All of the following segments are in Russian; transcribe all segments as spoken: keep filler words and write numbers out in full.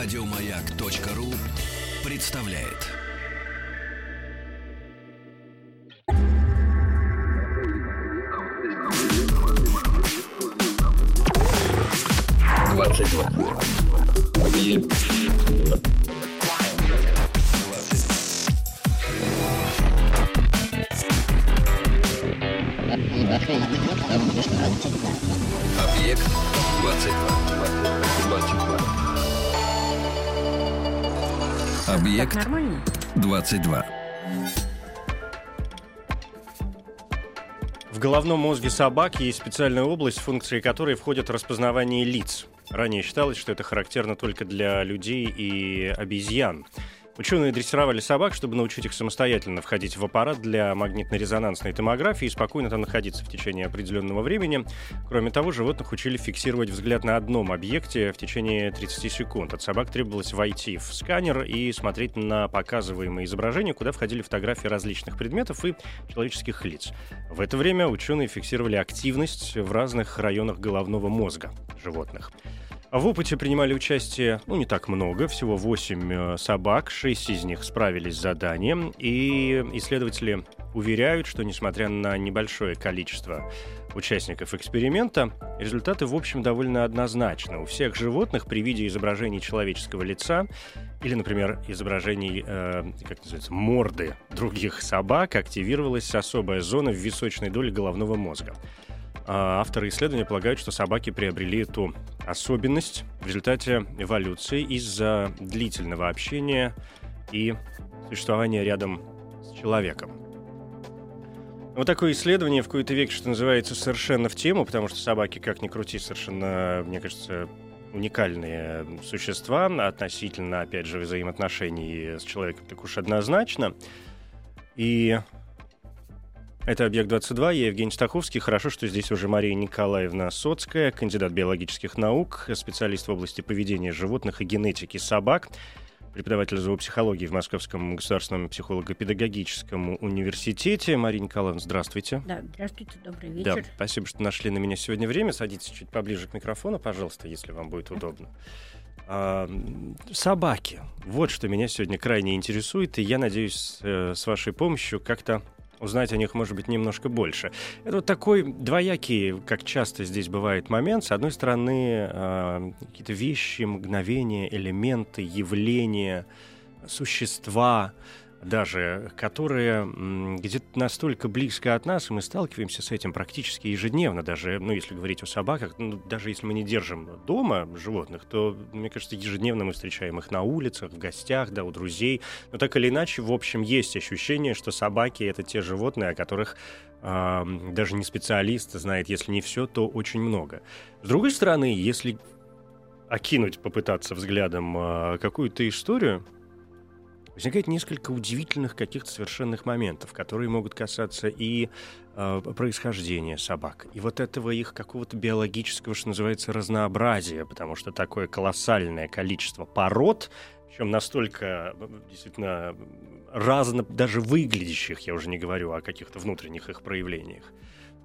Радиомаяк.ру представляет. двадцать два. Объект двадцать два. Объект двадцать два. В головном мозге собак есть специальная область, в функции которой входит распознавание лиц. Ранее считалось, что это характерно только для людей и обезьян. Ученые дрессировали собак, чтобы научить их самостоятельно входить в аппарат для магнитно-резонансной томографии и спокойно там находиться в течение определенного времени. Кроме того, животных учили фиксировать взгляд на одном объекте в течение тридцати секунд. От собак требовалось войти в сканер и смотреть на показываемые изображения, куда входили фотографии различных предметов и человеческих лиц. В это время ученые фиксировали активность в разных районах головного мозга животных. В опыте принимали участие, ну, не так много, всего восемь собак, шесть из них справились с заданием, и исследователи уверяют, что, несмотря на небольшое количество участников эксперимента, результаты, в общем, довольно однозначны. У всех животных при виде изображений человеческого лица или, например, изображений, э, как называется, морды других собак активировалась особая зона в височной доле головного мозга. Авторы исследования полагают, что собаки приобрели эту особенность в результате эволюции из-за длительного общения и существования рядом с человеком. Вот такое исследование в кои-то веки, что называется, совершенно в тему, потому что собаки, как ни крути, совершенно, мне кажется, уникальные существа относительно, опять же, взаимоотношений с человеком, так уж однозначно. И... Это «Объект-двадцать два», я Евгений Стаховский. Хорошо, что здесь уже Мария Николаевна Сотская, кандидат биологических наук, специалист в области поведения животных и генетики собак, преподаватель зоопсихологии в Московском государственном психолого-педагогическом университете. Мария Николаевна, здравствуйте. Да, здравствуйте, добрый вечер. Да, спасибо, что нашли на меня сегодня время. Садитесь чуть поближе к микрофону, пожалуйста, если вам будет удобно. А, собаки. Вот что меня сегодня крайне интересует, и я надеюсь, с вашей помощью как-то узнать о них, может быть, немножко больше. Это вот такой двоякий, как часто здесь бывает, момент. С одной стороны, э, какие-то вещи, мгновения, элементы, явления, существа даже, которые м, где-то настолько близко от нас, и мы сталкиваемся с этим практически ежедневно. Даже, ну, если говорить о собаках, ну, даже если мы не держим дома животных, то, мне кажется, ежедневно мы встречаем их на улицах, в гостях, да, у друзей. Но так или иначе, в общем, есть ощущение, что собаки — это те животные, о которых э, даже не специалист знает, если не все, то очень много. С другой стороны, если окинуть, попытаться взглядом э, какую-то историю, возникает несколько удивительных каких-то совершенных моментов, которые могут касаться и э, происхождения собак, и вот этого их какого-то биологического, что называется, разнообразия, потому что такое колоссальное количество пород, причем настолько действительно разно даже выглядящих, я уже не говорю о каких-то внутренних их проявлениях.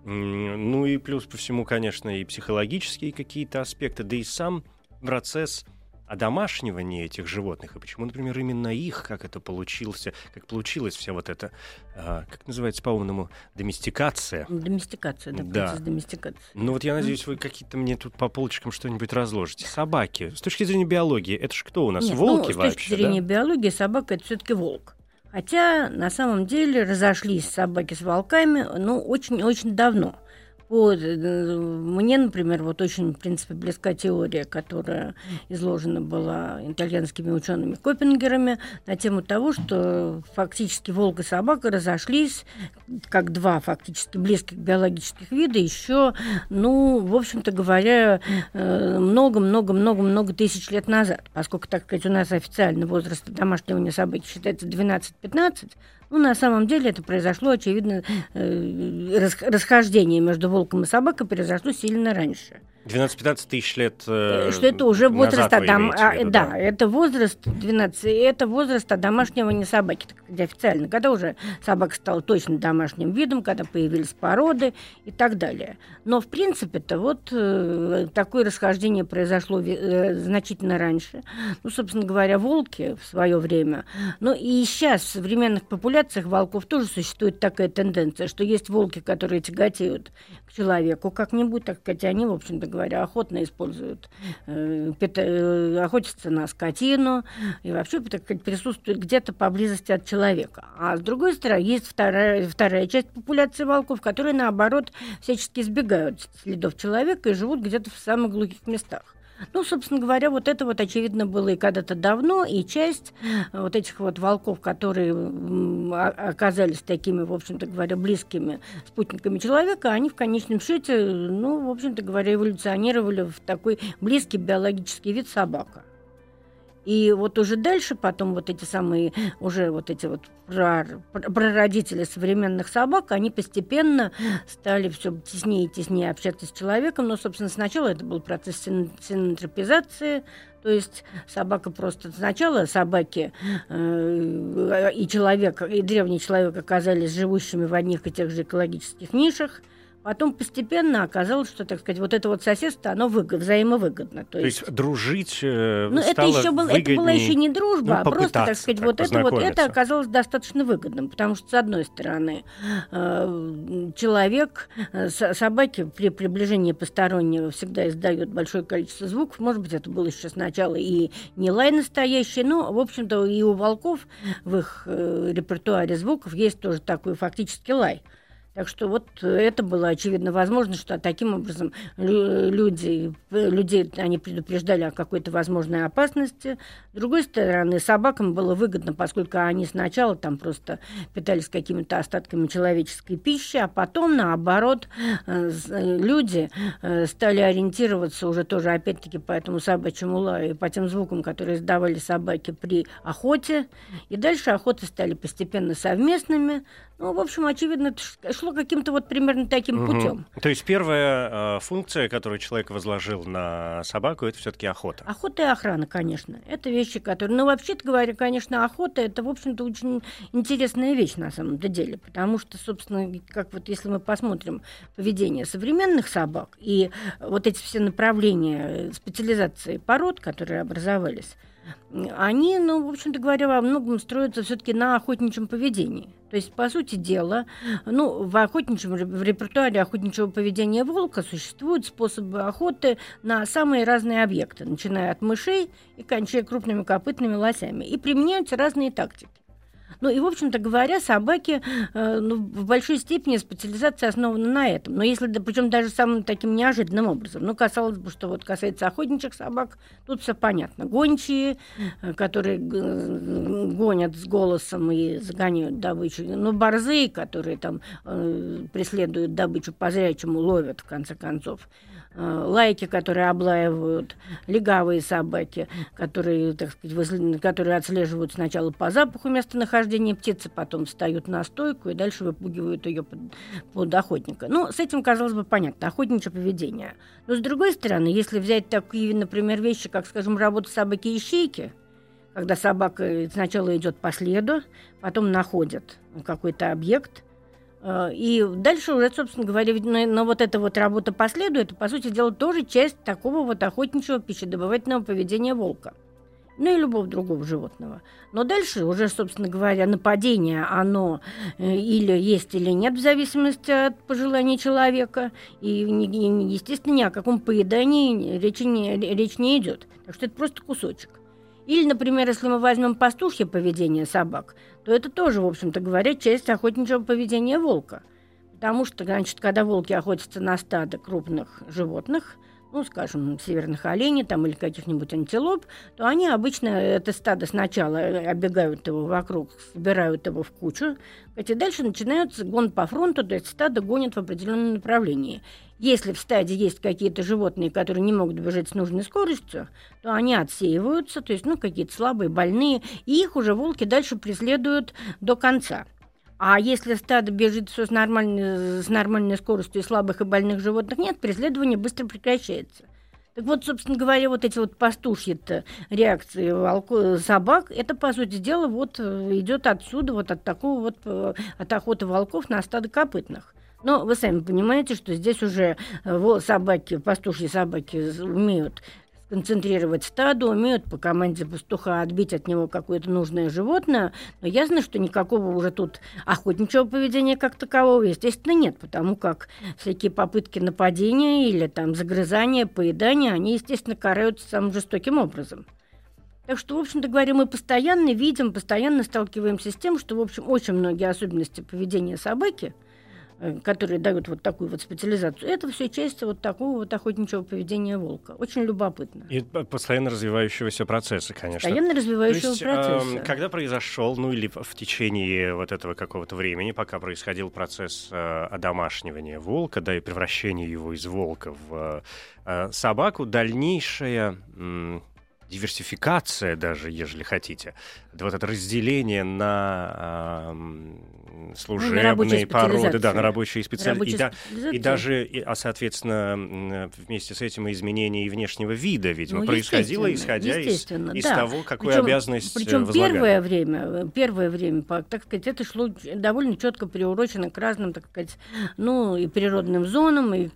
Ну и плюс по всему, конечно, и психологические какие-то аспекты, да и сам процесс одомашнивание этих животных, и почему, например, именно их, как это получился, как получилась вся вот эта, э, как называется по-умному, доместикация. Доместикация, да, да. Процесс доместикации. Ну вот я надеюсь, вы какие-то мне тут по полочкам что-нибудь разложите. Собаки, с точки зрения биологии, это же кто у нас? Нет, волки ну, вообще, да? С точки зрения да? биологии собака — это все-таки волк. Хотя, на самом деле, разошлись собаки с волками, ну, очень-очень давно. Вот, мне, например, вот очень, в принципе, близка теория, которая изложена была итальянскими учеными Коппингерами на тему того, что фактически волк и собака разошлись как два фактически близких биологических вида еще, ну, в общем-то говоря, много-много-много-много тысяч лет назад, поскольку, так сказать, у нас официально возраст одомашнивания собаки считается двенадцать-пятнадцать, ну, на самом деле это произошло, очевидно, расхождение между волком и собакой произошло сильно раньше. двенадцать-пятнадцать тысяч лет э, что это уже возраст Адам... а, виду, да, да, это возраст двенадцать, это возраст домашнего не собаки, официально, когда уже собака стала точно домашним видом, когда появились породы и так далее. Но в принципе-то вот э, такое расхождение произошло э, значительно раньше. Ну, собственно говоря, волки в свое время. Ну и сейчас в современных популяциях волков тоже существует такая тенденция, что есть волки, которые тяготеют к человеку как-нибудь, так сказать, они, в общем-то говоря, охотно используют, э, пит, э, охотятся на скотину и вообще, так сказать, присутствуют где-то поблизости от человека. А с другой стороны, есть вторая, вторая часть популяции волков, которые, наоборот, всячески избегают следов человека и живут где-то в самых глухих местах. Ну, собственно говоря, вот это вот очевидно было и когда-то давно, и часть вот этих вот волков, которые оказались такими, в общем-то говоря, близкими спутниками человека, они в конечном счете, ну, в общем-то говоря, эволюционировали в такой близкий биологический вид собака. И вот уже дальше потом вот эти самые, уже вот эти вот прародители современных собак, они постепенно стали все теснее и теснее общаться с человеком. Но, собственно, сначала это был процесс синантропизации, то есть собака просто... Сначала собаки э, и человек, и древний человек оказались живущими в одних и тех же экологических нишах. Потом постепенно оказалось, что, так сказать, вот это вот соседство, оно выгодно, взаимовыгодно. То, то есть, есть дружить э, ну, стало это еще был, выгоднее. Это была еще не дружба, ну, а просто, так сказать, так, вот, это, вот это оказалось достаточно выгодным. Потому что, с одной стороны, э, человек, э, собаки при приближении постороннего всегда издают большое количество звуков. Может быть, это было еще сначала и не лай настоящий, но, в общем-то, и у волков в их э, репертуаре звуков есть тоже такой фактически лай. Так что вот это было очевидно возможно, что таким образом люди, людей они предупреждали о какой-то возможной опасности. С другой стороны, собакам было выгодно, поскольку они сначала там просто питались какими-то остатками человеческой пищи, а потом, наоборот, люди стали ориентироваться уже тоже, опять-таки, по этому собачьему лаю и по тем звукам, которые издавали собаки при охоте. И дальше охоты стали постепенно совместными. Ну, в общем, очевидно, шло каким-то вот примерно таким путем. Mm-hmm. То есть первая э, функция, которую человек возложил на собаку, это все-таки охота. Охота и охрана, конечно. Это вещи, которые... Ну, вообще-то говоря, конечно, охота — это, в общем-то, очень интересная вещь на самом-то деле. Потому что, собственно, как вот если мы посмотрим поведение современных собак и вот эти все направления специализации пород, которые образовались, они, ну, в общем-то говоря, во многом строятся все-таки на охотничьем поведении. То есть, по сути дела, ну, в охотничьем, в репертуаре охотничьего поведения волка существуют способы охоты на самые разные объекты, начиная от мышей и кончая крупными копытными лосями. И применяются разные тактики. Ну и, в общем-то говоря, собаки э, ну, в большой степени специализация основана на этом. Но если, да, причем даже самым таким неожиданным образом. Ну, касалось бы, что вот касается охотничьих собак, тут все понятно. Гончие, э, которые э, гонят с голосом и загоняют добычу. Ну, борзые, которые там э, преследуют добычу по-зрячему, ловят, в конце концов. Лайки, которые облаивают, легавые собаки, которые, так сказать, которые отслеживают сначала по запаху местонахождения птицы, потом встают на стойку и дальше выпугивают ее под, под охотника. Ну, с этим, казалось бы, понятно, охотничье поведение. Но, с другой стороны, если взять такие, например, вещи, как, скажем, работа собаки-ищейки, когда собака сначала идет по следу, потом находит какой-то объект, и дальше уже, собственно говоря, но, но вот эта вот работа по следу, это, по сути дела, тоже часть такого вот охотничьего пищедобывательного поведения волка. Ну и любого другого животного. Но дальше уже, собственно говоря, нападение, оно или есть, или нет, в зависимости от пожеланий человека. И, естественно, ни о каком поедании речи не, речь не идет. Так что это просто кусочек. Или, например, если мы возьмем пастушье поведение собак, то это тоже, в общем-то говоря, часть охотничьего поведения волка. Потому что, значит, когда волки охотятся на стадо крупных животных, ну, скажем, северных оленей там, или каких-нибудь антилоп, то они обычно это стадо сначала оббегают его вокруг, собирают его в кучу, и дальше начинается гон по фронту, то есть стадо гонит в определенном направлении. Если в стаде есть какие-то животные, которые не могут бежать с нужной скоростью, то они отсеиваются, то есть, ну, какие-то слабые, больные, и их уже волки дальше преследуют до конца. А если стадо бежит с нормальной, с нормальной скоростью, и слабых и больных животных нет, преследование быстро прекращается. Так вот, собственно говоря, вот эти вот пастушьи-то реакции волков, собак, это, по сути дела, вот идет отсюда, вот от такого вот, от охоты волков на стадо копытных. Но вы сами понимаете, что здесь уже собаки, пастушьи собаки умеют концентрировать стадо, умеют по команде пастуха отбить от него какое-то нужное животное, но ясно, что никакого уже тут охотничьего поведения как такового, естественно, нет, потому как всякие попытки нападения или там загрызания, поедания, они, естественно, караются самым жестоким образом. Так что, в общем-то говоря, мы постоянно видим, постоянно сталкиваемся с тем, что, в общем, очень многие особенности поведения собаки, которые дают вот такую вот специализацию, это все часть вот такого вот охотничьего поведения волка. Очень любопытно. И постоянно развивающегося процесса, конечно. Постоянно развивающегося То есть, процесса. Э, когда произошел, ну или в течение вот этого какого-то времени, пока происходил процесс э, одомашнивания волка, да, и превращения его из волка в э, собаку, дальнейшая э, диверсификация даже, ежели хотите, вот это разделение на... Э, служебные породы, да, на рабочие специализации. И, да, и даже, и, а, соответственно, вместе с этим и изменение и внешнего вида, видимо, ну, происходило, исходя из, из да. того, какую причем, обязанность причем возлагали. Первое время, первое время, так сказать, это шло довольно четко приурочено к разным, так сказать, ну, и природным зонам, и,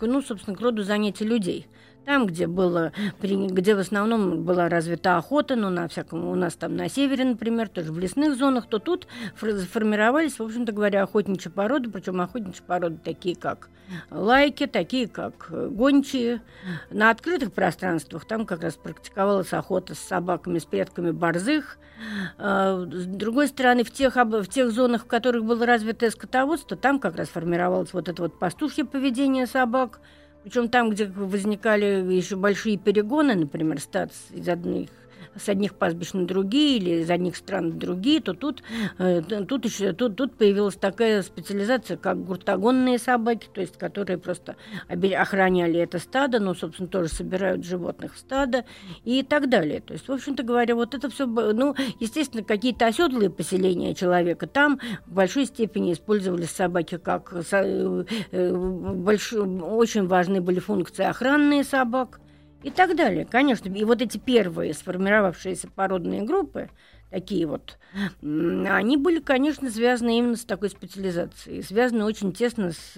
ну, собственно, к роду занятий людей. Там, где было, где в основном была развита охота, ну, на всяком, у нас там на севере, например, тоже в лесных зонах, то тут формировались, в общем-то говоря, охотничьи породы, причем охотничьи породы такие, как лайки, такие, как гончие. На открытых пространствах там как раз практиковалась охота с собаками, с предками борзых. С другой стороны, в тех, в тех зонах, в которых было развито скотоводство, там как раз формировалось вот это вот пастушье поведение собак. Причем там, где возникали еще большие перегоны, например, стад из одних, с одних пастбищ на другие или из одних стран на другие, то тут, тут, еще, тут, тут появилась такая специализация, как гуртогонные собаки, то есть которые просто охраняли это стадо, но, собственно, тоже собирают животных в стадо и так далее. То есть, в общем-то говоря, вот это все, ну, естественно, какие-то оседлые поселения человека, там в большой степени использовались собаки как... Больш... Очень важны были функции охранные собак, и так далее, конечно. И вот эти первые сформировавшиеся породные группы, такие вот, они были, конечно, связаны именно с такой специализацией, связаны очень тесно с...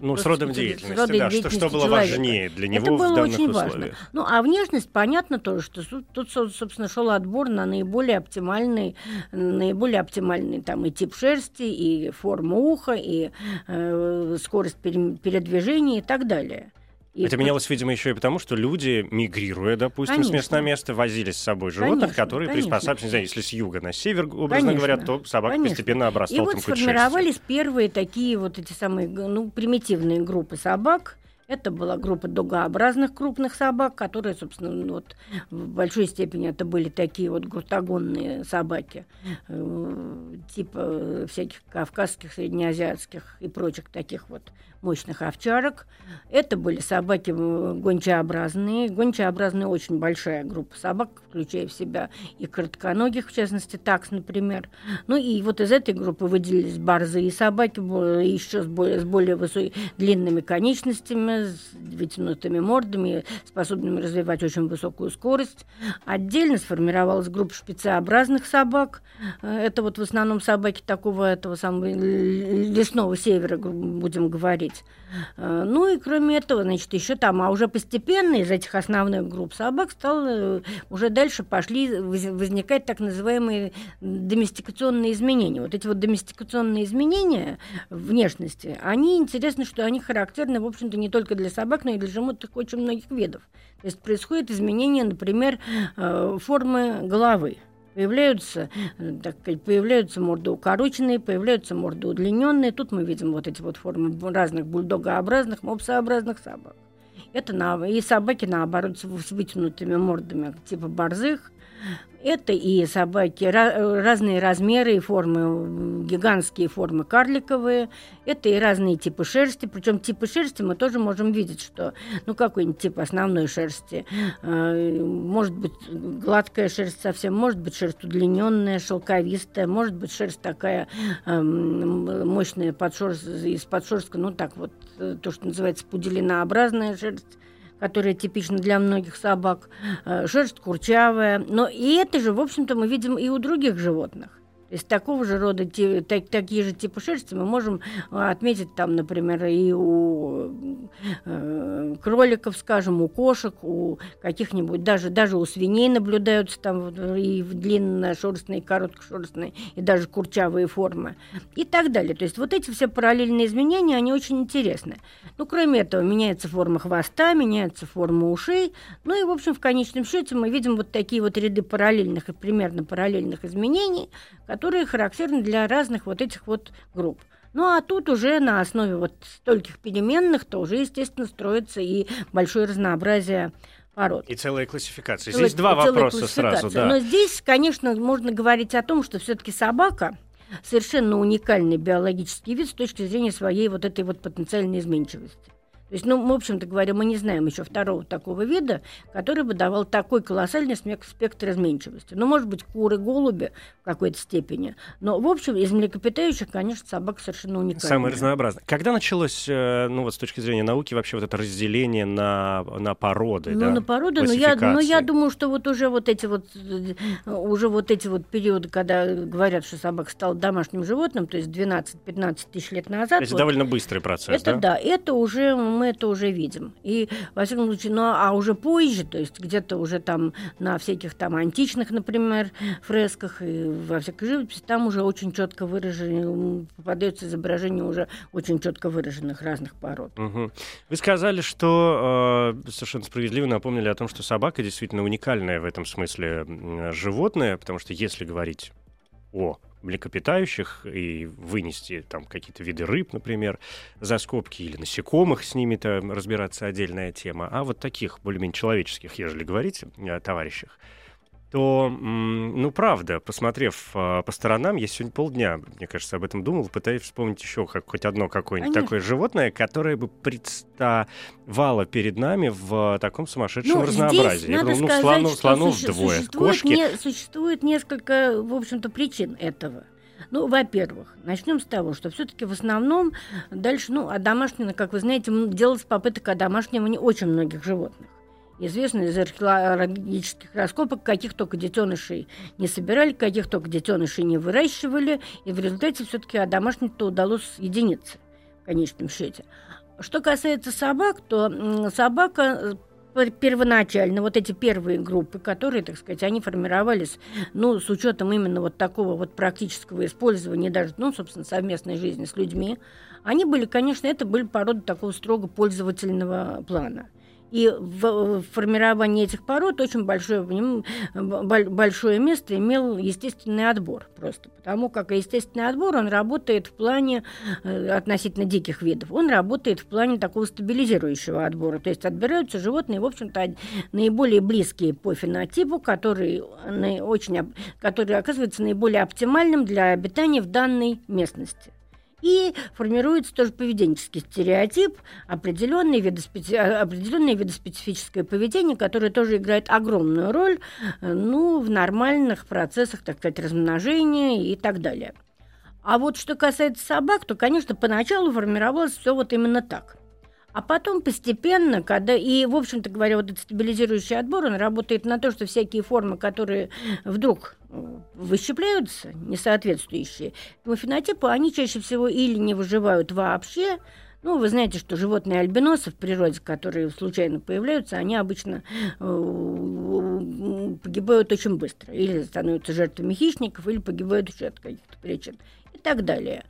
Ну, с родом деятельности, с родом да, деятельности что, что было человека. Важнее для него это в данных очень условиях. Важно. Ну, а внешность, понятно тоже, что тут, собственно, шел отбор на наиболее оптимальный, наиболее оптимальный там и тип шерсти, и форму уха, и э, скорость пере- передвижения и так далее. И это менялось, видимо, еще и потому, что люди, мигрируя, допустим, конечно. С места на место, возили с собой животных, конечно, которые приспосабливались, не знаю, если с юга на север, образно говоря, то собака конечно. Постепенно обрастала там кучей шерсти. И вот сформировались первые такие вот эти самые, ну, примитивные группы собак. Это была группа дугообразных крупных собак, которые, собственно, вот, в большой степени это были такие вот гуртогонные собаки, э, типа всяких кавказских, среднеазиатских и прочих таких вот мощных овчарок. Это были собаки гончеобразные. Гончеобразные очень большая группа собак, включая в себя и коротконогих, в частности, такс, например. Ну и вот из этой группы выделились борзые собаки, еще с более, с более высокими длинными конечностями, с вытянутыми мордами, способными развивать очень высокую скорость. Отдельно сформировалась группа шпицеобразных собак. Это вот в основном собаки такого этого самого лесного севера, будем говорить. Ну и кроме этого, значит, еще там, а уже постепенно из этих основных групп собак стало, уже дальше пошли возникать так называемые доместикационные изменения. Вот эти вот доместикационные изменения внешности, они интересны, что они характерны, в общем-то, не только только для собак, но и для животных очень многих видов. То есть происходит изменение, например, формы головы. Появляются, так сказать, появляются морды укороченные, появляются морды удлиненные. Тут мы видим вот эти вот формы разных бульдогообразных, мопсообразных собак. Это на... И собаки, наоборот, с вытянутыми мордами, типа борзых. Это и собаки, разные размеры и формы, гигантские формы карликовые. Это и разные типы шерсти. Причем типы шерсти мы тоже можем видеть, что, ну, какой-нибудь тип основной шерсти. Может быть, гладкая шерсть совсем, может быть, шерсть удлиненная, шелковистая, может быть, шерсть такая мощная из-под шерстка, ну, так вот, то, что называется пуделинообразная шерсть, которая типична для многих собак, шерсть курчавая. Но и это же, в общем-то, мы видим и у других животных. То есть такого же рода, так, такие же типы шерсти мы можем отметить, там, например, и у э, кроликов, скажем, у кошек, у каких-нибудь, даже, даже у свиней наблюдаются там и длинношерстные, и короткошерстные, и даже курчавые формы, и так далее. То есть вот эти все параллельные изменения, они очень интересны. Ну, кроме этого, меняется форма хвоста, меняется форма ушей, ну и, в общем, в конечном счете мы видим вот такие вот ряды параллельных и примерно параллельных изменений, которые характерны для разных вот этих вот групп. Ну, а тут уже на основе вот стольких переменных тоже, естественно, строится и большое разнообразие пород. И целая классификация. Целая, здесь два вопроса сразу. Да. Но здесь, конечно, можно говорить о том, что все-таки собака совершенно уникальный биологический вид с точки зрения своей вот этой вот потенциальной изменчивости. То есть, ну, в общем-то говоря, мы не знаем еще второго такого вида, который бы давал такой колоссальный спектр изменчивости. Ну, может быть, куры, голуби в какой-то степени. Но, в общем, из млекопитающих, конечно, собака совершенно уникальная. Самое разнообразное. Когда началось, ну, вот с точки зрения науки, вообще вот это разделение на, на породы? Ну, да, на породы, но я, но я думаю, что вот уже вот эти вот, уже вот эти вот периоды, когда говорят, что собака стала домашним животным, то есть двенадцать-пятнадцать тысяч лет назад. То есть вот, довольно быстрый процесс, это, да? Да, это уже... мы это уже видим. И, во всяком случае, ну, а уже позже, то есть где-то уже там на всяких там античных, например, фресках и во всякой живописи, там уже очень четко выражены, попадаются изображения уже очень четко выраженных разных пород. Угу. Вы сказали, что э, совершенно справедливо напомнили о том, что собака действительно уникальное в этом смысле животное, потому что если говорить о млекопитающих и вынести там какие-то виды рыб, например, за скобки, или насекомых, с ними-то разбираться отдельная тема, а вот таких более-менее человеческих, ежели говорить о товарищах, то, ну, правда, посмотрев по сторонам, я сегодня полдня, мне кажется, об этом думал, пытаясь вспомнить еще как, хоть одно какое-нибудь Конечно. такое животное, которое бы представало перед нами в таком сумасшедшем, ну, разнообразии. Я думал, ну, слону, слону суще- вдвое, существует кошки. Не, существует несколько, в общем-то, причин этого. Ну, во-первых, начнем с того, что все-таки в основном дальше, ну, одомашнено, как вы знаете, делалось попыток одомашнивания очень многих животных. Известно из археологических раскопок, каких только детенышей не собирали, каких только детенышей не выращивали, и в результате все-таки одомашнить-то удалось единице в конечном счете. Что касается собак, то собака первоначально, вот эти первые группы, которые, так сказать, они формировались, ну, с учетом именно вот такого вот практического использования, даже, ну, собственно, совместной жизни с людьми, они были, конечно, это были породы такого строго пользовательного плана. И в формировании этих пород очень большое, большое место имел естественный отбор просто. Потому как естественный отбор, он работает в плане относительно диких видов, он работает в плане такого стабилизирующего отбора. То есть отбираются животные, в общем-то, наиболее близкие по фенотипу, которые, очень, которые оказываются наиболее оптимальным для обитания в данной местности. И формируется тоже поведенческий стереотип, определенные видоспецифическое поведение, которое тоже играет огромную роль, ну, в нормальных процессах, так сказать, размножения и так далее. А вот что касается собак, то, конечно, поначалу формировалось все вот именно так. А потом постепенно, когда, и, в общем-то говоря, вот этот стабилизирующий отбор, он работает на то, что всякие формы, которые вдруг выщепляются, несоответствующие этому фенотипу, они чаще всего или не выживают вообще. Ну, вы знаете, что животные альбиносы в природе, которые случайно появляются, они обычно погибают очень быстро. Или становятся жертвами хищников, или погибают еще от каких-то причин. И так далее.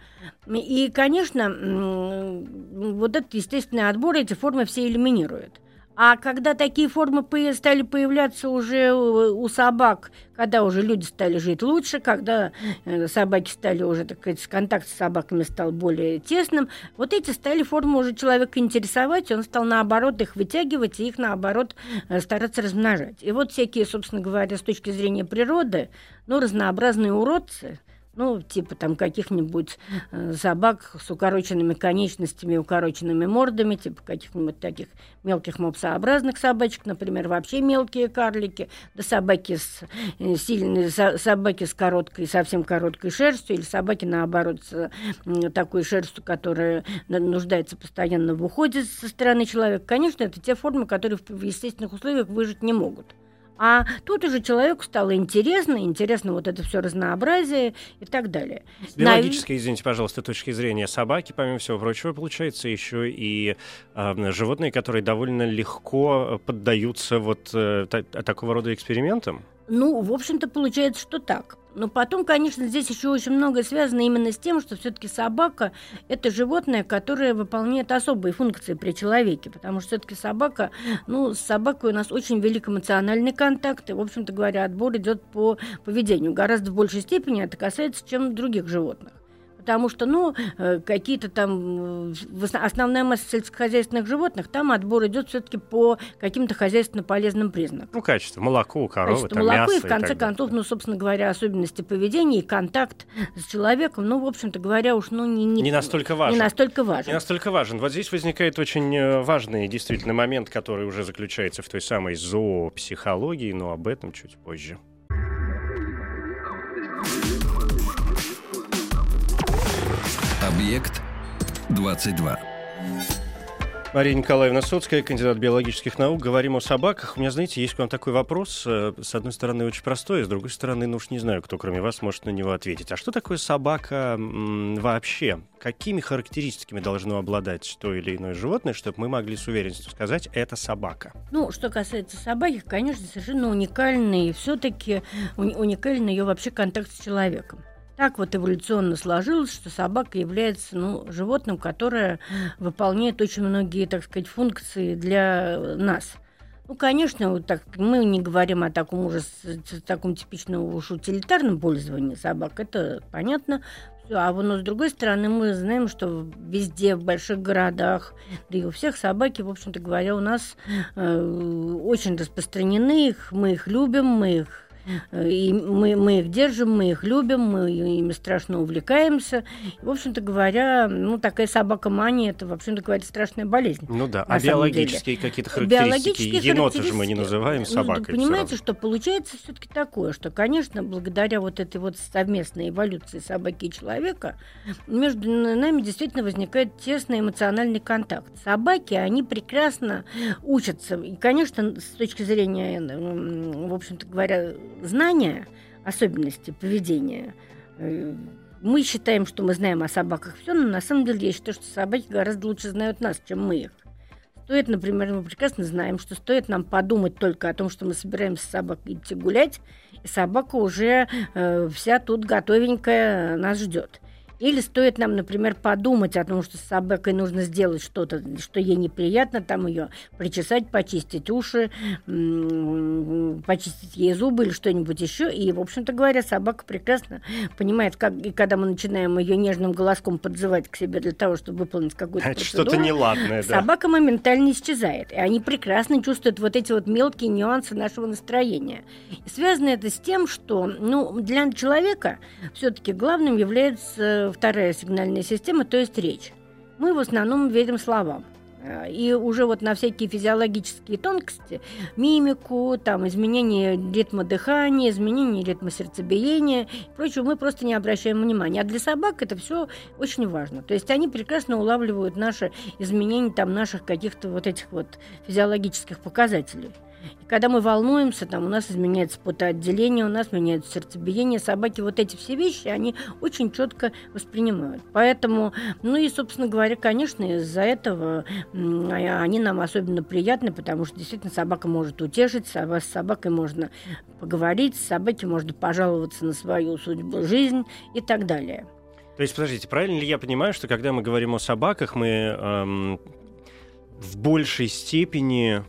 И, конечно, вот этот естественный отбор эти формы все элиминирует. А когда такие формы стали появляться уже у собак, когда уже люди стали жить лучше, когда собаки стали уже, так сказать, контакт с собаками стал более тесным, вот эти стали формы уже человека интересовать, он стал, наоборот, их вытягивать и их, наоборот, стараться размножать. И вот всякие, собственно говоря, с точки зрения природы, ну, разнообразные уродцы, ну, типа там каких-нибудь э, собак с укороченными конечностями, укороченными мордами, типа каких-нибудь таких мелких мопсообразных собачек, например, вообще мелкие карлики, да собаки с, э, сильные, со, собаки с короткой, совсем короткой шерстью, или собаки, наоборот, с э, такой шерстью, которая нуждается постоянно в уходе со стороны человека. Конечно, это те формы, которые в естественных условиях выжить не могут. А тут уже человеку стало интересно, интересно вот это все разнообразие и так далее. С биологической, извините, пожалуйста, точки зрения собаки, помимо всего прочего, получается еще и э, животные, которые довольно легко поддаются вот э, та- такого рода экспериментам? Ну, в общем-то, получается, что так. Но потом, конечно, здесь еще очень многое связано именно с тем, что все-таки собака – это животное, которое выполняет особые функции при человеке, потому что все-таки собака, ну, с собакой у нас очень велик эмоциональный контакт, и, в общем-то говоря, отбор идет по поведению. Гораздо в большей степени это касается, чем других животных. Потому что, ну, какие-то там, основная масса сельскохозяйственных животных, там отбор идет все-таки по каким-то хозяйственно полезным признакам. Ну, качество, молоко, коровы, качество, там, молоко, мясо. Молоко, и в конце и концов, ну, собственно говоря, особенности поведения и контакт с человеком, ну, в общем-то говоря, уж, ну, не, не, не настолько важен. Не настолько важен. Не настолько важен. Вот здесь возникает очень важный, действительно, момент, который уже заключается в той самой зоопсихологии, но об этом чуть позже. Объект двадцать два. Мария Николаевна Сотская, кандидат биологических наук. Говорим о собаках. У меня, знаете, есть к вам такой вопрос. С одной стороны, очень простой, с другой стороны, ну уж не знаю, кто кроме вас может на него ответить. А что такое собака м- вообще? Какими характеристиками должно обладать то или иное животное, чтобы мы могли с уверенностью сказать, это собака? Ну, что касается собаки, конечно, совершенно уникальный, все-таки уникальный ее вообще контакт с человеком. Так вот эволюционно сложилось, что собака является, ну, животным, которое выполняет очень многие, так сказать, функции для нас. Ну, конечно, вот так, мы не говорим о таком уже таком типичном уж утилитарном пользовании собак, это понятно. А вот, но с другой стороны, мы знаем, что везде, в больших городах, да и у всех собаки, в общем-то говоря, у нас э, очень распространены, их, мы их любим, мы их И мы, мы их держим, мы их любим, мы ими страшно увлекаемся. В общем-то говоря, ну, такая собакомания, это, в общем-то говоря, страшная болезнь. Ну да, а биологические какие-то характеристики? Енота же мы не называем собакой. Ну, понимаете, что получается все-таки такое, что, конечно, благодаря вот этой вот совместной эволюции собаки и человека, между нами действительно возникает тесный эмоциональный контакт. Собаки, они прекрасно учатся. И, конечно, с точки зрения, в общем-то говоря, знания, особенности поведения. Мы считаем, что мы знаем о собаках все, но на самом деле я считаю, что собаки гораздо лучше знают нас, чем мы их. Стоит, например, мы прекрасно знаем, что стоит нам подумать только о том, что мы собираемся с собакой идти гулять, и собака уже э, вся тут готовенькая нас ждет. Или стоит нам, например, подумать о том, что с собакой нужно сделать что-то, что ей неприятно, там ее причесать, почистить уши, почистить ей зубы или что-нибудь еще. И, в общем-то говоря, собака прекрасно понимает, как, и когда мы начинаем ее нежным голоском подзывать к себе для того, чтобы выполнить какую-то процедуру, что-то неладное, да. Собака моментально исчезает. И они прекрасно чувствуют вот эти вот мелкие нюансы нашего настроения. И связано это с тем, что, ну, для человека все-таки главным является вторая сигнальная система, то есть речь. Мы в основном верим словам. И уже вот на всякие физиологические тонкости, мимику, там, изменение ритма дыхания, изменение ритма сердцебиения и прочее, мы просто не обращаем внимания. А для собак это все очень важно. То есть они прекрасно улавливают наши изменения там, наших каких-то вот этих вот физиологических показателей. И когда мы волнуемся, там у нас изменяется потоотделение, у нас меняется сердцебиение, собаки вот эти все вещи, они очень четко воспринимают. Поэтому, ну и, собственно говоря, конечно, из-за этого они нам особенно приятны, потому что действительно собака может утешить, с собакой можно поговорить, с собакой можно пожаловаться на свою судьбу, жизнь и так далее. То есть, подождите, правильно ли я понимаю, что когда мы говорим о собаках, мы эм, в большей степени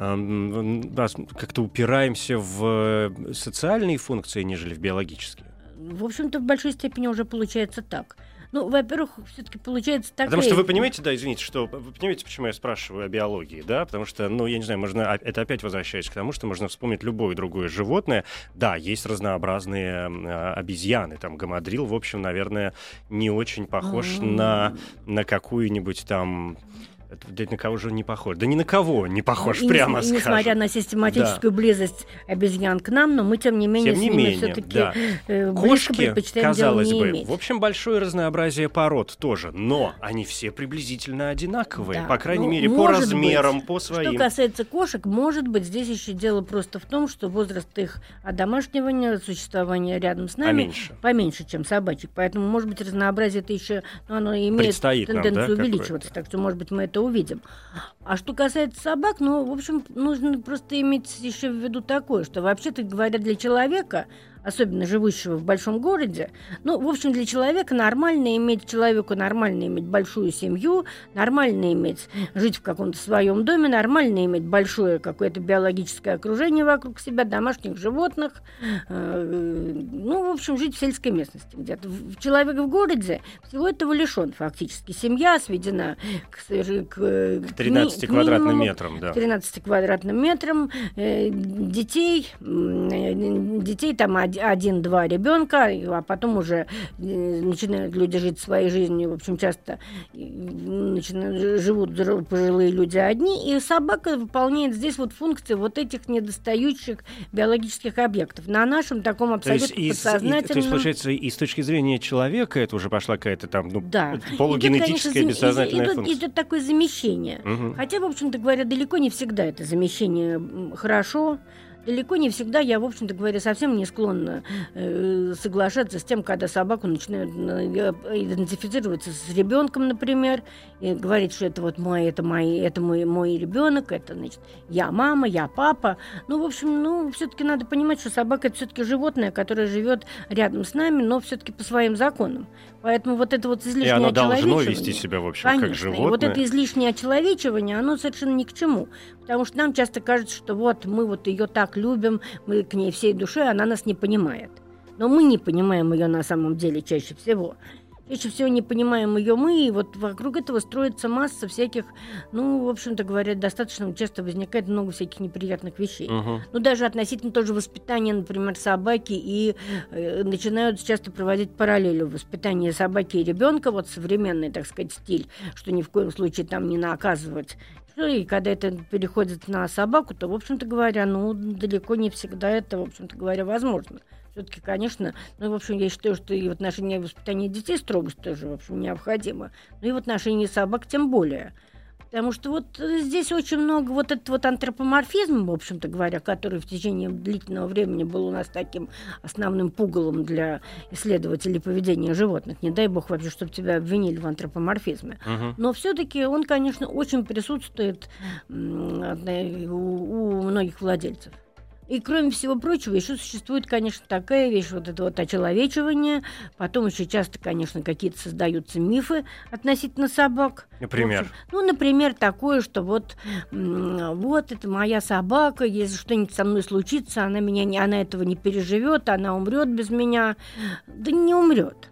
как-то упираемся в социальные функции, нежели в биологические? В общем-то, в большой степени уже получается так. Ну, во-первых, все-таки получается так. Потому что вы понимаете, да, извините, что вы понимаете, почему я спрашиваю о биологии, да? Потому что, ну, я не знаю, можно это опять возвращаясь к тому, что можно вспомнить любое другое животное. Да, есть разнообразные а, обезьяны. Там гамадрил, в общем, наверное, не очень похож А-а-а. на, на какую-нибудь там. Да на кого же он не похож? Да ни на кого не похож, и прямо не, скажем. Несмотря на систематическую да. близость обезьян к нам, но мы, тем не менее, тем не с ними менее, все-таки да. э, близко предпочитаем казалось дело не бы, иметь. В общем, большое разнообразие пород тоже, но они все приблизительно одинаковые, да. по крайней ну, мере, по размерам, быть. По своим. Что касается кошек, может быть, здесь еще дело просто в том, что возраст их одомашнивания, существования рядом с нами поменьше, поменьше чем собачек, поэтому, может быть, разнообразие-то еще, ну, оно имеет Предстоит тенденцию нам, да, увеличиваться, какое-то. Так что, может быть, мы это увидим. А что касается собак, ну, в общем, нужно просто иметь еще в виду такое, что вообще-то говоря, для человека, особенно живущего в большом городе, ну, в общем, для человека нормально иметь, человеку нормально иметь большую семью, нормально иметь жить в каком-то своем доме, нормально иметь большое какое-то биологическое окружение вокруг себя, домашних животных, э, ну, в общем, жить в сельской местности где-то. Человек в городе всего этого лишен фактически. Семья сведена к, к, к тринадцати квадратным метрам, да. тринадцати квадратным метрам, э, детей, э, детей там один один-два ребенка, а потом уже начинают люди жить своей жизнью. В общем, часто начинают, живут пожилые люди одни, и собака выполняет здесь вот функции вот этих недостающих биологических объектов. На нашем таком абсолютно то есть, подсознательном... И, то есть, получается, и с точки зрения человека это уже пошла какая-то там ну, да. полугенетическая бессознательная идет, функция. Идет такое замещение. Угу. Хотя, в общем-то говоря, далеко не всегда это замещение хорошо. Далеко не всегда я, в общем-то говоря, совсем не склонна э, соглашаться с тем, когда собаку начинают э, идентифицироваться с ребенком, например, и говорить, что это вот мой, это мой, это мой, мой ребенок, это значит я мама, я папа. Ну, в общем, ну все-таки надо понимать, что собака это все-таки животное, которое живет рядом с нами, но все-таки по своим законам. Поэтому вот это вот излишнее очеловечивание... И оно должно вести себя, в общем, конечно, как животное. И вот это излишнее очеловечивание, оно совершенно ни к чему. Потому что нам часто кажется, что вот мы вот ее так любим, мы к ней всей душой, она нас не понимает. Но мы не понимаем ее на самом деле чаще всего. Чаще всего не понимаем ее мы, и вот вокруг этого строится масса всяких, ну, в общем-то говоря, достаточно часто возникает много всяких неприятных вещей. Uh-huh. Ну, даже относительно тоже воспитания, например, собаки, и э, начинают часто проводить параллель воспитания собаки и ребенка, вот современный, так сказать, стиль, что ни в коем случае там не наказывать. И когда это переходит на собаку, то, в общем-то говоря, ну, далеко не всегда это, в общем-то говоря, возможно. Все-таки, конечно, ну, в общем, я считаю, что и в отношении воспитания детей строгость тоже, в общем, необходима. Ну, и в отношении собак тем более. Потому что вот здесь очень много вот этот вот антропоморфизм, в общем-то говоря, который в течение длительного времени был у нас таким основным пугалом для исследователей поведения животных. Не дай бог вообще, чтобы тебя обвинили в антропоморфизме. Uh-huh. Но все-таки он, конечно, очень присутствует у многих владельцев. И, кроме всего прочего, еще существует, конечно, такая вещь, вот это вот очеловечивание. Потом еще часто, конечно, какие-то создаются мифы относительно собак. Например? В общем, ну, например, такое, что вот, вот это моя собака, если что-нибудь со мной случится, она, меня не, она этого не переживет, она умрет без меня. Да не умрет.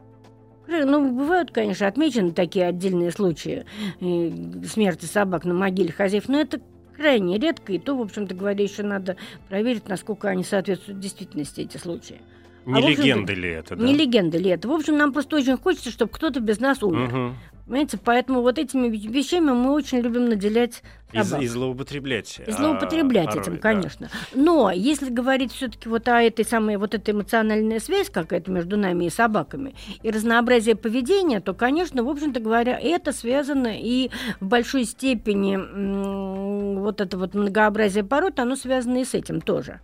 Ну, бывают, конечно, отмечены такие отдельные случаи смерти собак на могиле хозяев, но это крайне редко, и то, в общем-то говоря, еще надо проверить, насколько они соответствуют действительности, эти случаи. Не а легенды ли это, да? Не легенды ли это. В общем, нам просто очень хочется, чтобы кто-то без нас умер. Угу. Понимаете, поэтому вот этими вещами мы очень любим наделять собак. И, и злоупотреблять. И злоупотреблять а, этим, порой, конечно. Да. Но если говорить все-таки вот о этой самой, вот этой эмоциональной связи какая-то между нами и собаками, и разнообразие поведения, то, конечно, в общем-то говоря, это связано и в большой степени м- вот это вот многообразие пород, оно связано и с этим тоже.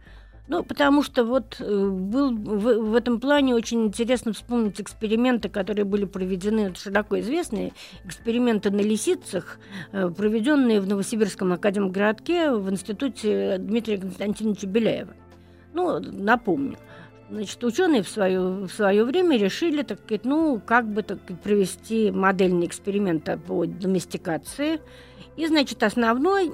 Ну, потому что вот был в, в этом плане очень интересно вспомнить эксперименты, которые были проведены, широко известные эксперименты на лисицах, проведенные в Новосибирском академгородке в институте Дмитрия Константиновича Беляева. Ну, напомню. Значит, ученые в свое, в свое время решили, так сказать, ну, как бы так провести модельный эксперимент по доместикации. И, значит, основной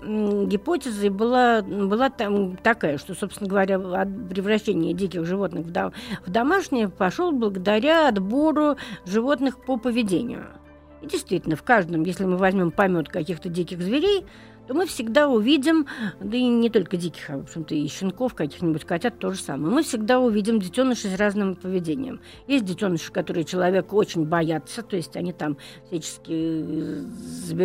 гипотезой была, была там такая, что, собственно говоря, от превращения диких животных в, дом, в домашние пошел благодаря отбору животных по поведению. И действительно, в каждом, если мы возьмем помет каких-то диких зверей, то мы всегда увидим, да и не только диких, а, в общем-то, и щенков, каких-нибудь котят, то же самое. Мы всегда увидим детенышей с разным поведением. Есть детеныши, которые человека очень боятся, то есть они там всячески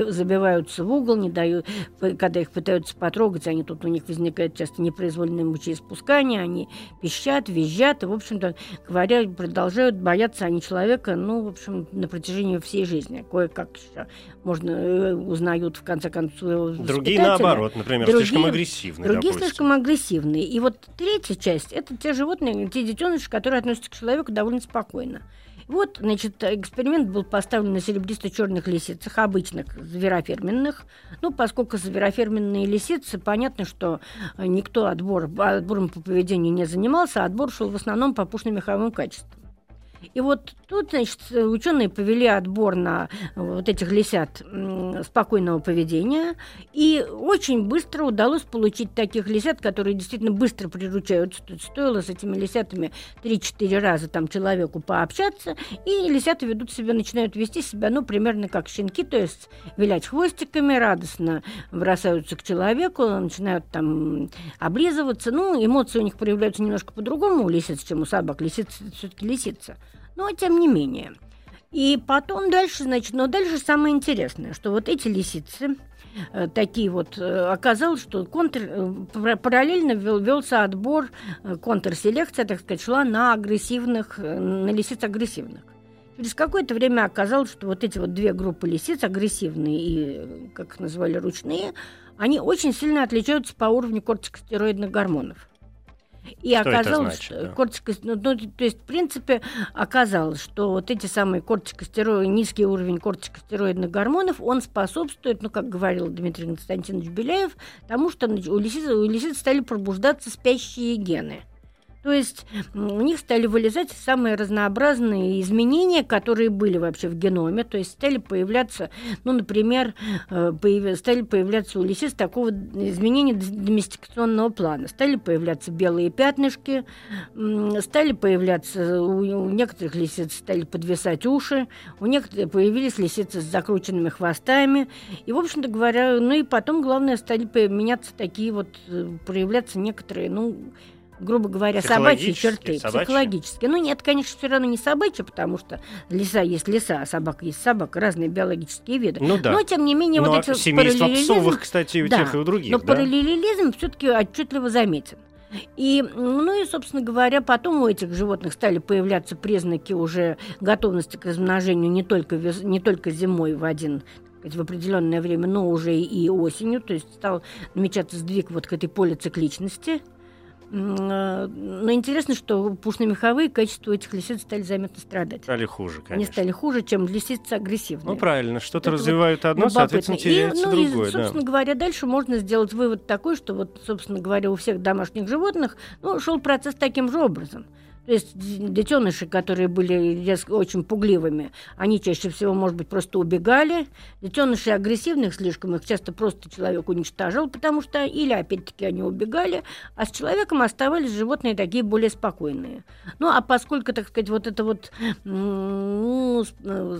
забиваются в угол, не дают, когда их пытаются потрогать, они тут у них возникают часто непроизвольные мочеиспускания, они пищат, визжат, и, в общем-то, говоря, продолжают бояться они человека, ну, в общем, на протяжении всей жизни. Кое-как еще можно узнают, в конце концов, другие, наоборот, например, другие, слишком агрессивные. Другие, допустим, слишком агрессивные. И вот третья часть – это те животные, те детеныши, которые относятся к человеку довольно спокойно. Вот, значит, эксперимент был поставлен на серебристо-черных лисицах, обычных, звероферменных. Ну, поскольку звероферменные лисицы, понятно, что никто отбор, отбором по поведению не занимался, а отбор шел в основном по пушно-меховым качествам. И вот тут, значит, ученые повели отбор на вот этих лисят спокойного поведения, и очень быстро удалось получить таких лисят, которые действительно быстро приручаются. Тут стоило с этими лисятами три-четыре раза там человеку пообщаться, и лисята ведут себя, начинают вести себя, ну, примерно как щенки, то есть вилять хвостиками, радостно бросаются к человеку, начинают там облизываться. Ну, эмоции у них проявляются немножко по-другому у лисиц, чем у собак. Лисица – это всё-таки лисица. Но тем не менее. И потом дальше, значит, но дальше самое интересное, что вот эти лисицы, э, такие вот, э, оказалось, что контр, э, параллельно вел, велся отбор, э, контрселекция, так сказать, шла на агрессивных, э, на лисиц агрессивных. Через какое-то время оказалось, что вот эти вот две группы лисиц, агрессивные и, как их называли, ручные, они очень сильно отличаются по уровню кортикостероидных гормонов. И что оказалось, значит, да? кортикос... ну, ну, то есть, в принципе, оказалось, что вот эти самые кортикостероиды, низкий уровень кортикостероидных гормонов, он способствует, ну, как говорил Дмитрий Константинович Беляев, тому, что у лисиц, у лисиц стали пробуждаться спящие гены. То есть у них стали вылезать самые разнообразные изменения, которые были вообще в геноме. То есть стали появляться, ну, например, появ... стали появляться у лисиц такого изменения доместикационного плана. Стали появляться белые пятнышки, стали появляться, у некоторых лисиц стали подвисать уши, у некоторых появились лисицы с закрученными хвостами. И, в общем-то говоря, ну и потом, главное, стали меняться такие вот, проявляться некоторые, ну, грубо говоря, собачьи черты, собачьи? Психологические. Ну, нет, конечно, все равно не собачьи, потому что лиса есть лиса, а собака есть собака, разные биологические виды. Ну, да. Но, тем не менее, ну, вот а эти семейства псовых, кстати, у да, тех и у других. Но да? параллелизм все-таки отчетливо заметен. И, ну и, собственно говоря, потом у этих животных стали появляться признаки уже готовности к размножению не только, вес, не только зимой в один в определенное время, но уже и осенью. То есть стал намечаться сдвиг вот к этой полицикличности. Но интересно, что пушно-меховые качества этих лисиц стали заметно страдать. Стали хуже, конечно. Они стали хуже, чем лисицы агрессивные. Ну, правильно, что-то это развивают вот одно, соответственно, теряется и, ну, другое. И, собственно да. говоря, дальше можно сделать вывод такой, что, вот, собственно говоря, у всех домашних животных, ну, шел процесс таким же образом. То есть детеныши, которые были очень пугливыми, они чаще всего, может быть, просто убегали. Детеныши агрессивных слишком, их часто просто человек уничтожил, потому что или, опять-таки, они убегали, а с человеком оставались животные такие более спокойные. Ну, а поскольку, так сказать, вот это вот ну,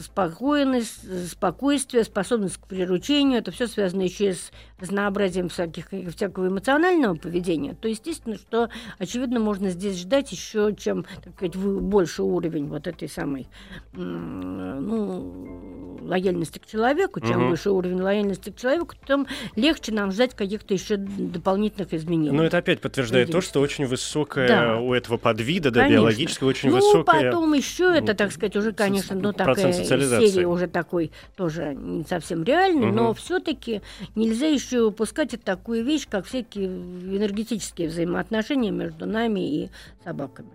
спокойность, спокойствие, способность к приручению, это все связано еще и с разнообразием всяких, всякого эмоционального поведения, то, естественно, что, очевидно, можно здесь ждать еще чем так сказать, больше уровень вот этой самой ну, лояльности к человеку, чем угу. выше уровень лояльности к человеку, тем легче нам ждать каких-то еще дополнительных изменений. Но это опять подтверждает то, что очень высокая да. у этого подвида, да, биологического, очень ну, высокая... Ну, потом еще это, так сказать, уже, конечно, ну, такая серия уже такой тоже не совсем реальный, угу. но все-таки нельзя еще упускать такую вещь, как всякие энергетические взаимоотношения между нами и собаками.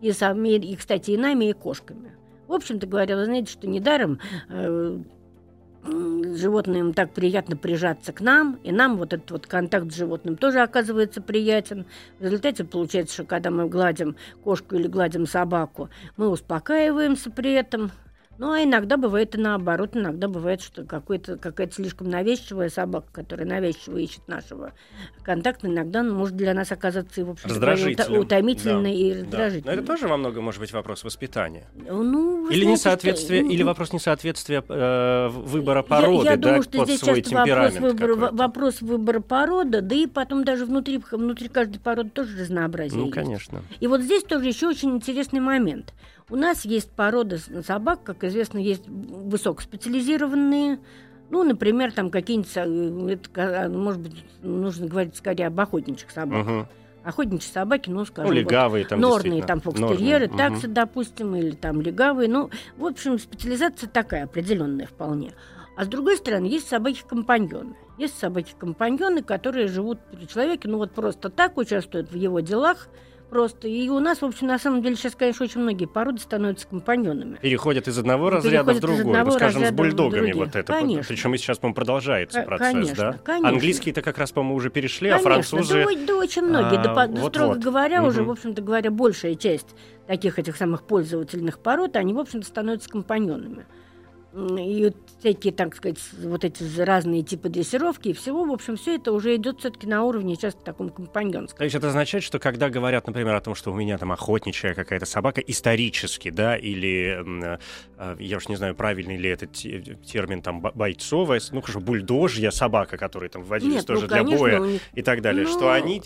И, сами, и, кстати, и нами, и кошками. В общем-то говоря, вы знаете, что недаром э, животным так приятно прижаться к нам, и нам вот этот вот контакт с животным тоже оказывается приятен. В результате получается, что когда мы гладим кошку или гладим собаку, мы успокаиваемся при этом. Ну, а иногда бывает и наоборот. Иногда бывает, что какой-то, какая-то слишком навязчивая собака, которая навязчиво ищет нашего контакта, иногда может для нас оказаться и, в общем-то, утомительной, да, и раздражительной. Да. Но это тоже во многом может быть вопрос воспитания. Ну, или, знаете, несоответствие, что... или вопрос несоответствия э, выбора породы, я, я да, думаю, что под здесь свой темперамент. Вопрос выбора, вопрос выбора породы, да и потом даже внутри, внутри каждой породы тоже разнообразие. Ну, есть. Конечно. И вот здесь тоже еще очень интересный момент. У нас есть порода собак, как известно, есть высокоспециализированные, ну, например, там какие-нибудь, это, может быть, нужно говорить скорее об охотничьих собаках. Угу. Охотничьи собаки, ну, скажем, ну, легавые, вот, там, норные, там, фокстерьеры, угу. таксы, допустим, или там легавые. Ну, в общем, специализация такая, определенная вполне. А с другой стороны, есть собаки-компаньоны. Есть собаки-компаньоны, которые живут при человеке, ну, вот просто так участвуют в его делах. Просто. И у нас, в общем, на самом деле сейчас, конечно, очень многие породы становятся компаньонами. Переходят из одного разряда Переходят в другой. Ну, скажем, с бульдогами вот это. Конечно. Причем сейчас, по-моему, продолжается процесс. Конечно, да? Конечно. Английские-то как раз, по-моему, уже перешли, конечно, а французы... Да, да очень многие. А, да, вот, да, строго вот. говоря, угу. уже, в общем-то говоря, большая часть таких этих самых пользовательных пород, они, в общем-то, становятся компаньонами. И вот всякие, так сказать, вот эти разные типы дрессировки и всего, в общем, все это уже идет все-таки на уровне часто таком компаньонском. То есть это означает, что когда говорят, например, о том, что у меня там охотничья какая-то собака исторически, да, или я уж не знаю, правильный ли этот термин там бойцовая, ну хорошо, бульдожья собака, которые там вводились Нет, тоже ну, конечно, для боя у них... и так далее, но... что они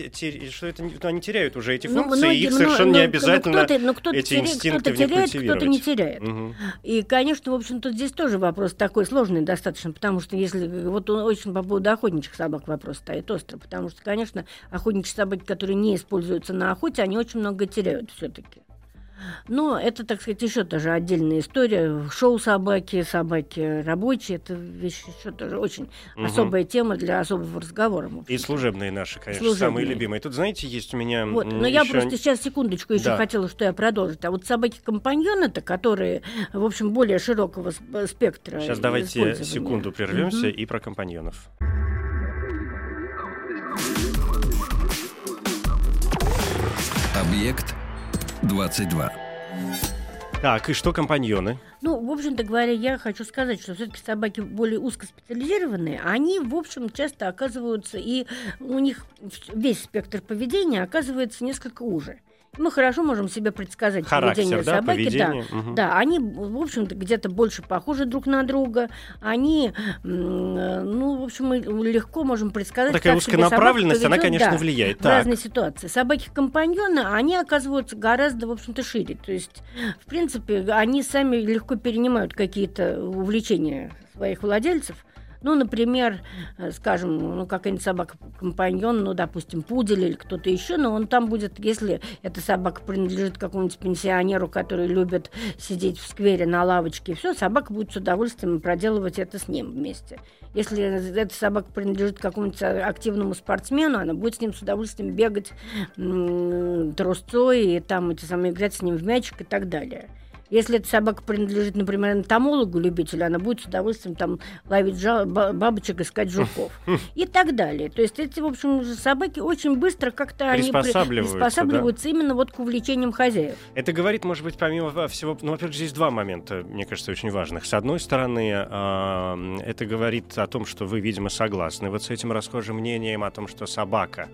что это, ну, они теряют уже эти функции, ну, но, и их но, совершенно но, не обязательно но кто-то, но кто-то эти теря... инстинкты кто-то теряет, кто-то не теряет. Угу. И, конечно, в общем-то здесь тоже вопрос такой сложный достаточно, потому что если... Вот очень по поводу охотничьих собак вопрос стоит остро, потому что, конечно, охотничьи собаки, которые не используются на охоте, они очень много теряют все-таки. Но это, так сказать, еще тоже отдельная история. Шоу-собаки, собаки рабочие, это вещь еще тоже очень угу. особая тема для особого разговора. И служебные наши, конечно, служебные. Самые любимые. Тут, знаете, есть у меня... Вот, но еще... я просто сейчас, секундочку, еще да. хотела, что я продолжу. А вот собаки-компаньоны-то, которые, в общем, более широкого спектра... Сейчас давайте секунду прервемся угу. и про компаньонов. Объект двадцать два. Так, и что компаньоны? Ну, в общем-то говоря, я хочу сказать, что все-таки собаки более узкоспециализированные, они, в общем, часто оказываются, и у них весь спектр поведения оказывается несколько уже. Мы хорошо можем себе предсказать характер, поведение да, собаки. Поведение. Да, угу. да, они, в общем-то, где-то больше похожи друг на друга. Они, ну, в общем, мы легко можем предсказать, ну, такая как узконаправленность, собака поведет, она, конечно, да, влияет. В так. разные ситуации. Собаки-компаньоны, они оказываются гораздо, в общем-то, шире. То есть, в принципе, они сами легко перенимают какие-то увлечения своих владельцев. Ну, например, скажем, ну, какая-нибудь собака-компаньон, ну, допустим, пудель или кто-то еще, но он там будет, если эта собака принадлежит какому-нибудь пенсионеру, который любит сидеть в сквере на лавочке, и все, собака будет с удовольствием проделывать это с ним вместе. Если эта собака принадлежит какому-нибудь активному спортсмену, она будет с ним с удовольствием бегать м- трусцой и там эти самые играть с ним в мячик и так далее. Если эта собака принадлежит, например, энтомологу-любителю, она будет с удовольствием там ловить жа- бабочек, искать жуков и так далее. То есть эти, в общем, собаки очень быстро как-то они приспосабливаются, приспосабливаются да? именно вот к увлечениям хозяев. Это говорит, может быть, помимо всего... Ну, во-первых, здесь два момента, мне кажется, очень важных. С одной стороны, это говорит о том, что вы, видимо, согласны вот с этим расхожим мнением о том, что собака,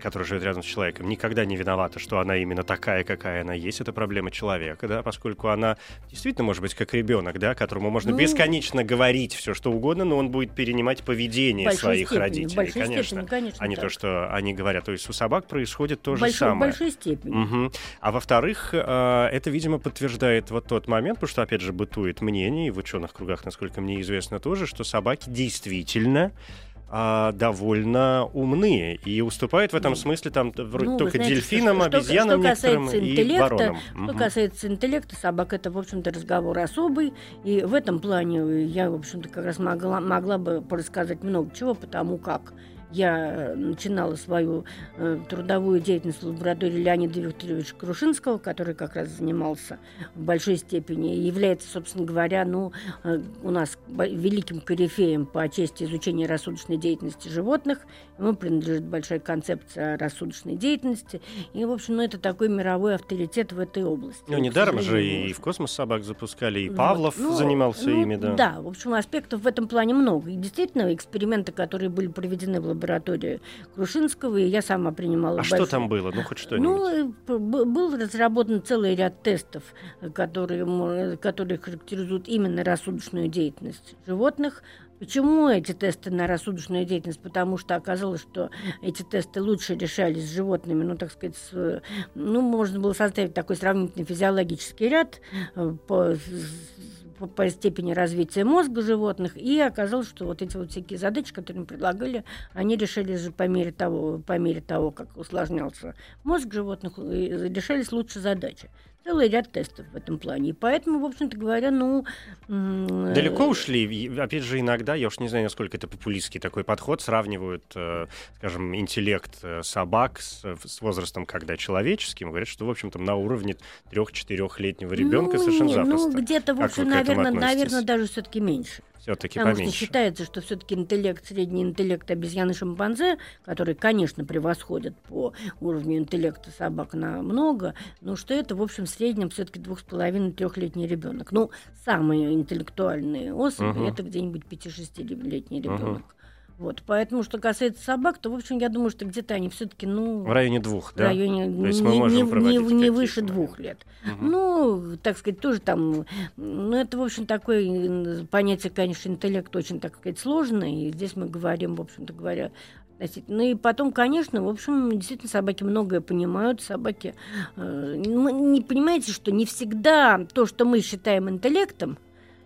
которая живет рядом с человеком, никогда не виновата, что она именно такая, какая она есть. Это проблема человека, да, поскольку она действительно может быть как ребенок, да, которому можно ну, бесконечно говорить все, что угодно, но он будет перенимать поведение своих степени, родителей, конечно, степени, конечно, а не так. то, что они говорят. То есть у собак происходит то большой, же самое. В большой степени. Угу. А во-вторых, это, видимо, подтверждает вот тот момент, потому что, опять же, бытует мнение, и в ученых кругах, насколько мне известно, тоже, что собаки действительно довольно умные и уступают в этом ну, смысле там вроде ну, только знаете, дельфинам, что, обезьянам что некоторым и воронам. Что угу. касается интеллекта собак, это, в общем-то, разговор особый, и в этом плане я, в общем-то, как раз могла, могла бы порассказать много чего, потому как я начинала свою э, трудовую деятельность в лаборатории Леонида Викторовича Крушинского, который как раз занимался в большой степени и является, собственно говоря, ну, э, у нас великим корифеем по части изучения рассудочной деятельности животных. Ему принадлежит большая концепция рассудочной деятельности. И, в общем, ну, это такой мировой авторитет в этой области. Ну, недаром же и в космос собак запускали, и Павлов ну, занимался ну, ими. Да. да, в общем, аспектов в этом плане много. И действительно, эксперименты, которые были проведены в лаборатории Крушинского, и я сама принимала... А большой... что там было? Ну, хоть что-нибудь. Ну, был разработан целый ряд тестов, которые, которые характеризуют именно рассудочную деятельность животных. Почему эти тесты на рассудочную деятельность? Потому что оказалось, что эти тесты лучше решались с животными, ну, так сказать, с, ну, можно было составить такой сравнительный физиологический ряд по, по, по степени развития мозга животных, и оказалось, что вот эти вот всякие задачи, которые им предлагали, они решались же по мере того, по мере того, как усложнялся мозг животных, и решались лучше задачи. Целый ряд тестов в этом плане. И поэтому, в общем-то говоря, ну... Далеко ушли? Опять же, иногда, я уж не знаю, насколько это популистский такой подход, сравнивают, скажем, интеллект собак с, с возрастом, когда человеческим. Говорят, что, в общем-то, на уровне трёх-четырёхлетнего ребенка ну, совершенно нет, запросто. Ну, где-то, в общем, наверное, наверное, даже все-таки меньше. Все-таки Потому поменьше. Что считается, что все-таки интеллект, средний интеллект обезьян и шимпанзе, которые, конечно, превосходят по уровню интеллекта собак намного, но что это, в общем, в среднем все-таки двух с половиной-трёхлетний ребенок. Ну, самые интеллектуальные особи uh-huh. это где-нибудь пяти-шестилетний ребенок. Uh-huh. Вот, поэтому, что касается собак, то, в общем, я думаю, что где-то они все-таки, ну... В районе двух, в районе, да? То есть мы не, можем не, проводить не, не выше двух лет. Угу. Ну, так сказать, тоже там... Ну, это, в общем, такое понятие, конечно, интеллект очень, так сказать, сложное. И здесь мы говорим, в общем-то говоря... Ну и потом, конечно, в общем, действительно собаки многое понимают, собаки... Э, не понимаете, что не всегда то, что мы считаем интеллектом,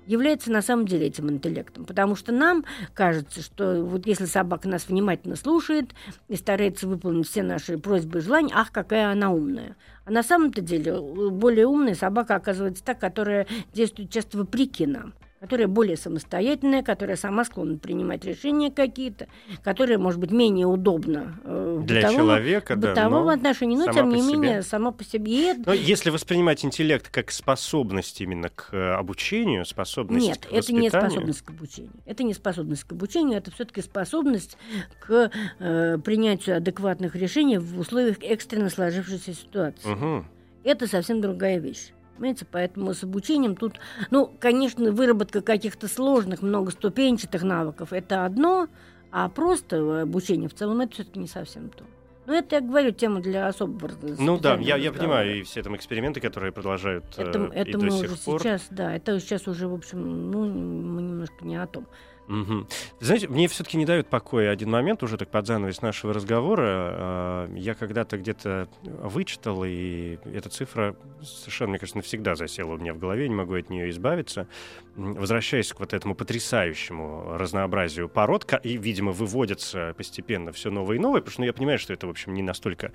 является на самом деле этим интеллектом. Потому что нам кажется, что вот если собака нас внимательно слушает и старается выполнить все наши просьбы и желания, ах, какая она умная. А на самом-то деле более умная собака оказывается та, которая действует часто вопреки нам, которая более самостоятельная, которая сама склонна принимать решения какие-то, которая, может быть, менее удобна в для бытовом, человека, бытовом да, отношении, но тем не себе. менее сама по себе. Но если воспринимать интеллект как способность именно к обучению, способность Нет, к воспитанию... Нет, это не способность к обучению. Это не способность к обучению, это все-таки способность к э, принятию адекватных решений в условиях экстренно сложившейся ситуации. Угу. Это совсем другая вещь. Понимаете, поэтому с обучением тут, ну, конечно, выработка каких-то сложных, многоступенчатых навыков – это одно, а просто обучение в целом – это все-таки не совсем то. Ну, это, я говорю, тема для особого... Ну да, я, я понимаю, и все там эксперименты, которые продолжают это, э, это и до сих пор. Сейчас, да, это сейчас уже, в общем, ну, мы немножко не о том. Угу. Знаете, мне все-таки не дают покоя один момент, уже так под занавес нашего разговора. Я когда-то где-то вычитал, и эта цифра совершенно, мне кажется, навсегда засела у меня в голове, не могу от нее избавиться. Возвращаясь к вот этому потрясающему разнообразию пород, и, видимо, выводятся постепенно все новое и новое, потому что ну, я понимаю, что это, в общем, не настолько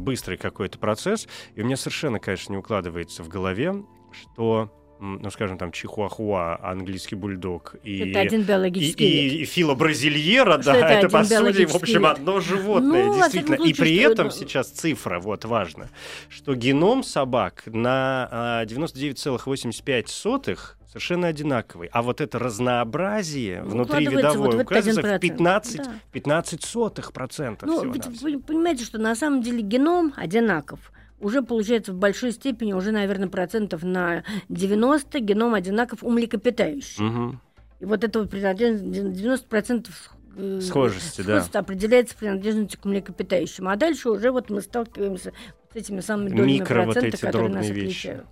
быстрый какой-то процесс, и у меня совершенно, конечно, не укладывается в голове, что... ну, скажем, там, чихуахуа, английский бульдог и, это один биологический и, и, и фила бразильера, да, это, это по сути, в общем, одно животное, ну, действительно. Случае, и при этом это... сейчас цифра, вот, важно, что геном собак на девяносто девять целых восемьдесят пять сотых совершенно одинаковый. А вот это разнообразие ну, внутри видовое вот указывается в пятнадцать, да. пятнадцать сотых процентов ну, всего-навсего. Вы понимаете, что на самом деле геном одинаков. Уже получается в большой степени, уже, наверное, процентов на девяносто геном одинаков у млекопитающих. Угу. И вот этого девяносто процентов схожести, да. определяется принадлежностью к млекопитающим. А дальше уже вот мы сталкиваемся с этими самыми дольными процентами, вот которые нас вещи. отличают.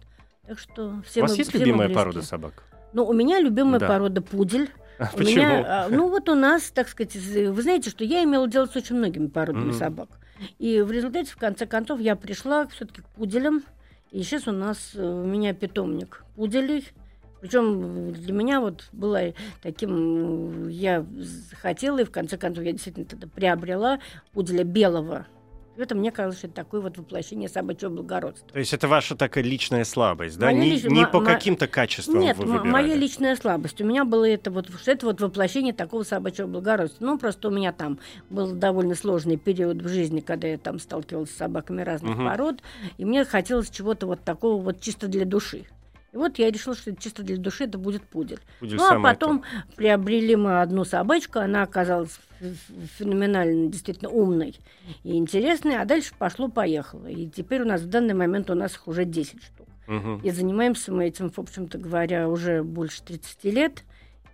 Так что все у вас мы, есть все любимая мы порода собак? Ну, у меня любимая да. порода пудель. А у почему? Меня, ну, вот у нас, так сказать, вы знаете, что я имела дело с очень многими породами mm-hmm. собак. И в результате, в конце концов, я пришла все-таки к пуделям. И сейчас у нас у меня питомник пуделей. Причем для меня вот была таким... Я хотела, и в конце концов я действительно тогда приобрела пуделя белого Это, мне казалось, что это такое вот воплощение собачьего благородства. То есть это ваша такая личная слабость, да? Не, лич... не по мо... каким-то качествам Нет, вы выбирали? Нет, моя личная слабость. У меня было это вот, это вот воплощение такого собачьего благородства. Ну, просто у меня там был довольно сложный период в жизни, когда я там сталкивалась с собаками разных угу. пород, и мне хотелось чего-то вот такого вот чисто для души. И вот я решила, что чисто для души это будет пудель. пудель ну, а потом это. приобрели мы одну собачку, она оказалась феноменально действительно умной и интересной, а дальше пошло-поехало. И теперь у нас в данный момент у нас их уже десять штук. Угу. И занимаемся мы этим, в общем-то говоря, уже больше тридцати лет.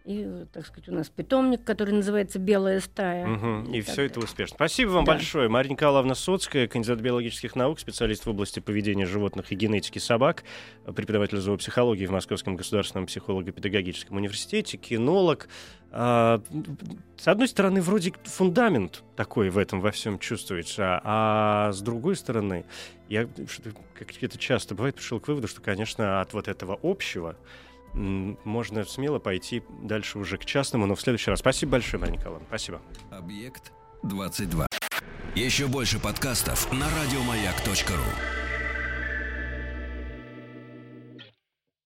И, так сказать, у нас питомник, который называется «Белая стая». Угу. И, и все это успешно. Спасибо вам да. большое. Мария Николаевна Сотская, кандидат биологических наук, специалист в области поведения животных и генетики собак, преподаватель зоопсихологии в Московском государственном психолого-педагогическом университете, кинолог. А, с одной стороны, вроде фундамент такой в этом во всем чувствуется, а с другой стороны, я, как это часто бывает, пришел к выводу, что, конечно, от вот этого общего можно смело пойти дальше уже к частному, но в следующий раз. Спасибо большое, Мария Николаевна. Спасибо. Объект двадцать два. Еще больше подкастов на радиомаяк точка ру.